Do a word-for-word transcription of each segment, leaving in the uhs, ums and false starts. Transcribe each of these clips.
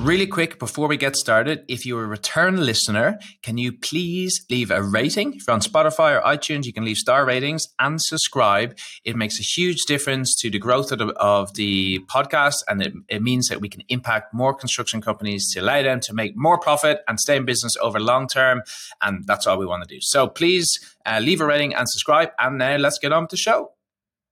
Really quick before we get started, if you're a return listener, can you please leave a rating? If you're on Spotify or iTunes, you can leave star ratings and subscribe. It makes a huge difference to the growth of the, of the podcast, and it, it means that we can impact more construction companies to allow them to make more profit and stay in business over long term. And that's all we want to do. So please uh, leave a rating and subscribe. And now let's get on with the show.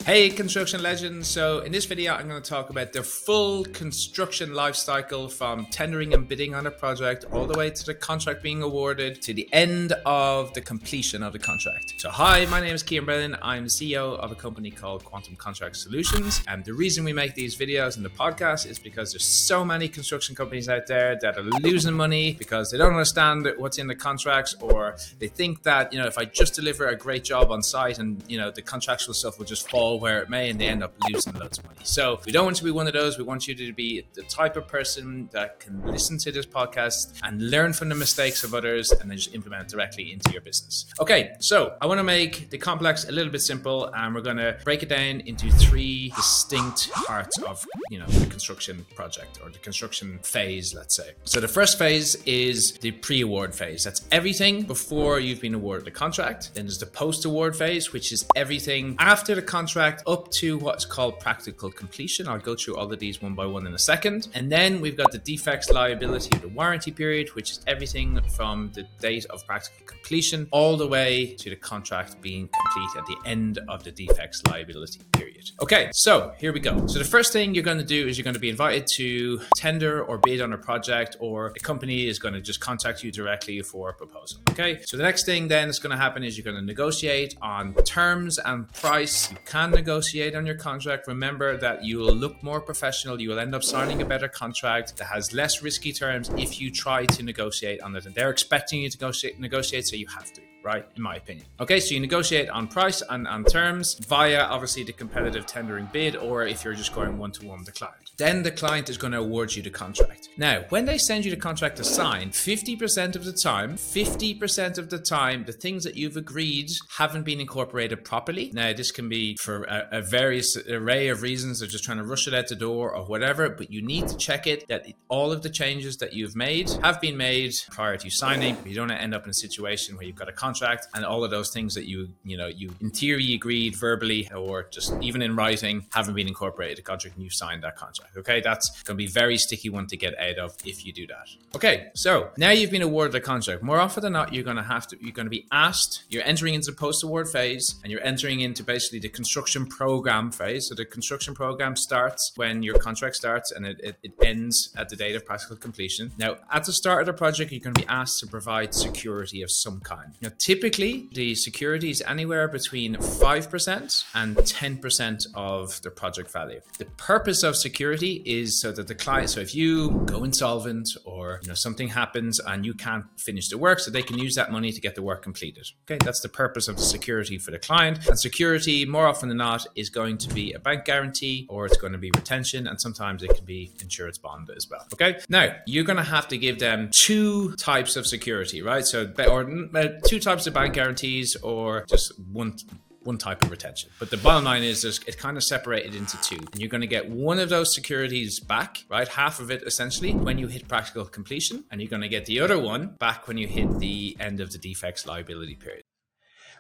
Hey, construction legends. So in this video, I'm going to talk about the full construction life cycle from tendering and bidding on a project all the way to the contract being awarded to the end of the completion of the contract. So hi, my name is Kian Brennan. I'm the C E O of a company called Quantum Contract Solutions. And the reason we make these videos and the podcast is because there's so many construction companies out there that are losing money because they don't understand what's in the contracts, or they think that, you know, if I just deliver a great job on site and, you know, the contractual stuff will just fall where it may, and they end up losing loads of money. So we don't want to be one of those. We want you to be the type of person that can listen to this podcast and learn from the mistakes of others and then just implement it directly into your business. Okay, so I want to make the complex a little bit simple, and we're going to break it down into three distinct parts of, you know, the construction project or the construction phase, let's say. So the first phase is the pre-award phase. That's everything before you've been awarded the contract. Then there's the post-award phase, which is everything after the contract up to what's called practical completion. I'll go through all of these one by one in a second. And then we've got the defects, liability, the warranty period, which is everything from the date of practical completion all the way to the contract being complete at the end of the defects liability period. Okay, so here we go. So the first thing you're going to do is you're going to be invited to tender or bid on a project, or the company is going to just contact you directly for a proposal. Okay, so the next thing then that's going to happen is you're going to negotiate on terms and price. You can negotiate on your contract. Remember that you will look more professional. You will end up signing a better contract that has less risky terms if you try to negotiate on it. And they're expecting you to negotiate, negotiate, so you have to. Right, in my opinion. Okay, so you negotiate on price and on terms via obviously the competitive tendering bid, or if you're just going one-to-one with the client. Then the client is going to award you the contract. Now, when they send you the contract to sign, fifty percent of the time, fifty percent of the time, the things that you've agreed haven't been incorporated properly. Now, this can be for a, a various array of reasons. They're just trying to rush it out the door or whatever, but you need to check it that all of the changes that you've made have been made prior to signing. You don't end up in a situation where you've got a contract Contract and all of those things that you, you know, you in theory agreed verbally or just even in writing haven't been incorporated the contract, and you signed that contract. Okay, that's going to be a very sticky one to get out of if you do that. Okay, so now you've been awarded a contract. More often than not, you're going to have to, you're going to be asked, you're entering into the post-award phase, and you're entering into basically the construction program phase. So the construction program starts when your contract starts, and it, it, it ends at the date of practical completion. Now, at the start of the project, you're going to be asked to provide security of some kind. Now, typically, the security is anywhere between five percent and ten percent of the project value. The purpose of security is so that the client, so if you go insolvent or, you know, something happens and you can't finish the work, so they can use that money to get the work completed. Okay, that's the purpose of the security for the client. And security, more often than not, is going to be a bank guarantee, or it's going to be retention, and sometimes it can be insurance bond as well. Okay, now you're going to have to give them two types of security, right? So, or two types types of bank guarantees, or just one one type of retention. But the bottom line is it's kind of separated into two, and you're going to get one of those securities back, right? Half of it essentially when you hit practical completion, and you're going to get the other one back when you hit the end of the defects liability period.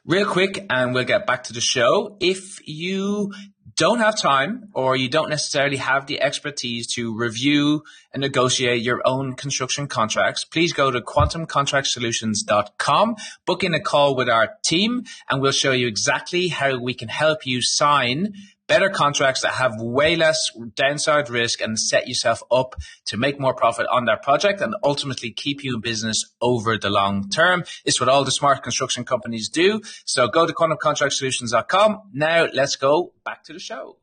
Real quick, and we'll get back to the show. If you don't have time, or you don't necessarily have the expertise to review and negotiate your own construction contracts, please go to quantum contract solutions dot com, book in a call with our team, and we'll show you exactly how we can help you sign better contracts that have way less downside risk and set yourself up to make more profit on that project and ultimately keep you in business over the long term. It's what all the smart construction companies do. So go to quantum contract solutions dot com. Now let's go back to the show.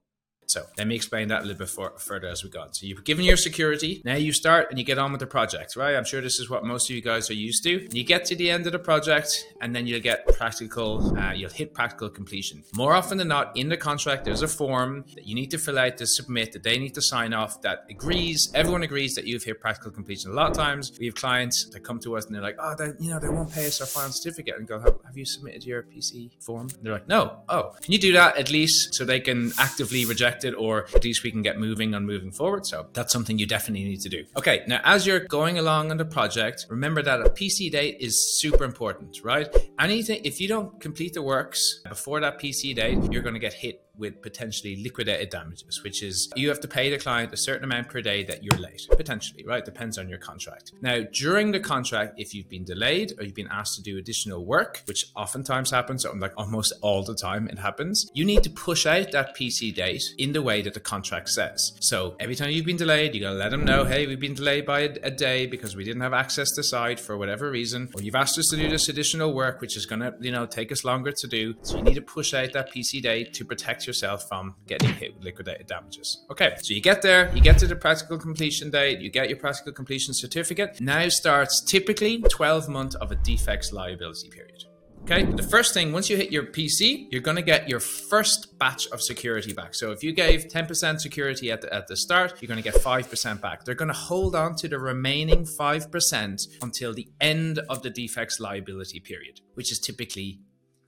So let me explain that a little bit for, further as we go on. So you've given your security. Now you start and you get on with the project, right? I'm sure this is what most of you guys are used to. You get to the end of the project, and then you'll get practical, uh, you'll hit practical completion. More often than not, in the contract, there's a form that you need to fill out to submit, that they need to sign off, that agrees, everyone agrees that you've hit practical completion. A lot of times we have clients that come to us and they're like, oh, they, you know, they won't pay us our final certificate, and go, have, have you submitted your P C form? And they're like, no. Oh, can you do that at least so they can actively reject rejected, or at least we can get moving on moving forward. So that's something you definitely need to do. Okay, now as you're going along on the project, remember that a P C date is super important, right? Anything, if you don't complete the works before that P C date, you're going to get hit with potentially liquidated damages, which is you have to pay the client a certain amount per day that you're late, potentially, right? Depends on your contract. Now, during the contract, if you've been delayed or you've been asked to do additional work, which oftentimes happens, like almost all the time it happens, you need to push out that P C date in the way that the contract says. So every time you've been delayed, you gotta let them know, hey, we've been delayed by a day because we didn't have access to site for whatever reason, or you've asked us to do this additional work, which is gonna, you know, take us longer to do. So you need to push out that P C date to protect yourself from getting hit with liquidated damages. Okay, so you get there, you get to the practical completion date, you get your practical completion certificate. Now starts typically twelve months of a defects liability period. Okay, the first thing, once you hit your P C, you're going to get your first batch of security back. So if you gave ten percent security at the, at the start, you're going to get five percent back. They're going to hold on to the remaining five percent until the end of the defects liability period, which is typically,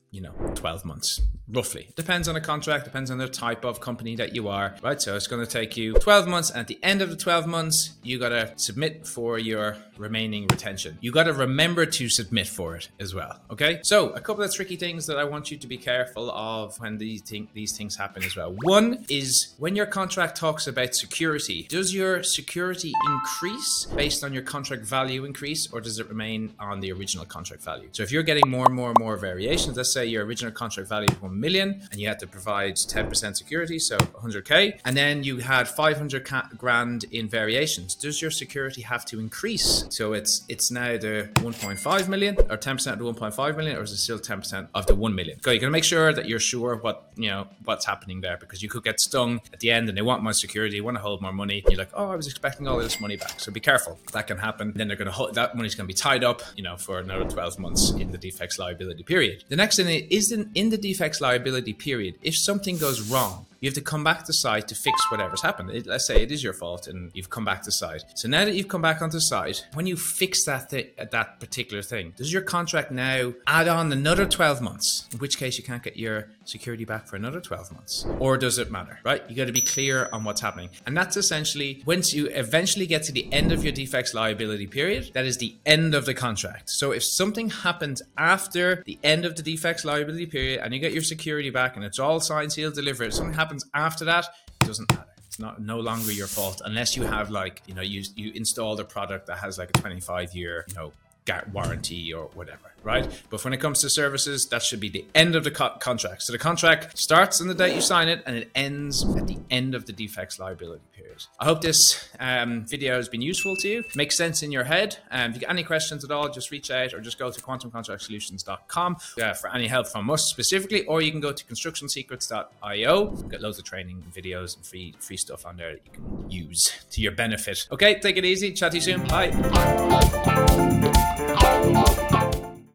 you know, twelve months, roughly. Depends on the contract, depends on the type of company that you are, right? So it's going to take you twelve months. And at the end of the twelve months, you got to submit for your remaining retention. You got to remember to submit for it as well, okay? So a couple of tricky things that I want you to be careful of when these, th- these things happen as well. One is when your contract talks about security, does your security increase based on your contract value increase, or does it remain on the original contract value? So if you're getting more and more and more variations, let's say your original contract value is one million and you had to provide ten percent security, so one hundred K, and then you had five hundred grand in variations, does your security have to increase? So it's it's now the one point five million, or ten percent of the one point five million, or is it still ten percent of the one million? So you're going to make sure that you're sure what, you know, what's happening there, because you could get stung at the end and they want more security, want to hold more money. You're like, oh, I was expecting all of this money back. So be careful, that can happen. Then they're going to hold, that money's going to be tied up, you know, for another twelve months in the defects liability period. The next thing is, in, in the defects liability period, if something goes wrong, you have to come back to site to fix whatever's happened. It, let's say it is your fault and you've come back to site. So now that you've come back onto site, when you fix that th- that particular thing, does your contract now add on another twelve months? In which case you can't get your security back for another twelve months. Or does it matter, right? You got to be clear on what's happening. And that's essentially, once you eventually get to the end of your defects liability period, that is the end of the contract. So if something happens after the end of the defects liability period and you get your security back and it's all signed, sealed, delivered, something happens happens after that, it doesn't matter. It's not no longer your fault, unless you have, like, you know, you you installed a product that has like a twenty-five year, you know, warranty or whatever, right? But when it comes to services, that should be the end of the co- contract. So the contract starts on the date you sign it and it ends at the end of the defects liability period. I hope this um, video has been useful to you, makes sense in your head. Um, if you got any questions at all, just reach out or just go to quantum contract solutions dot com uh, for any help from us specifically, or you can go to construction secrets dot io. We've got loads of training videos and free, free stuff on there that you can use to your benefit. Okay, take it easy. Chat to you soon. Bye.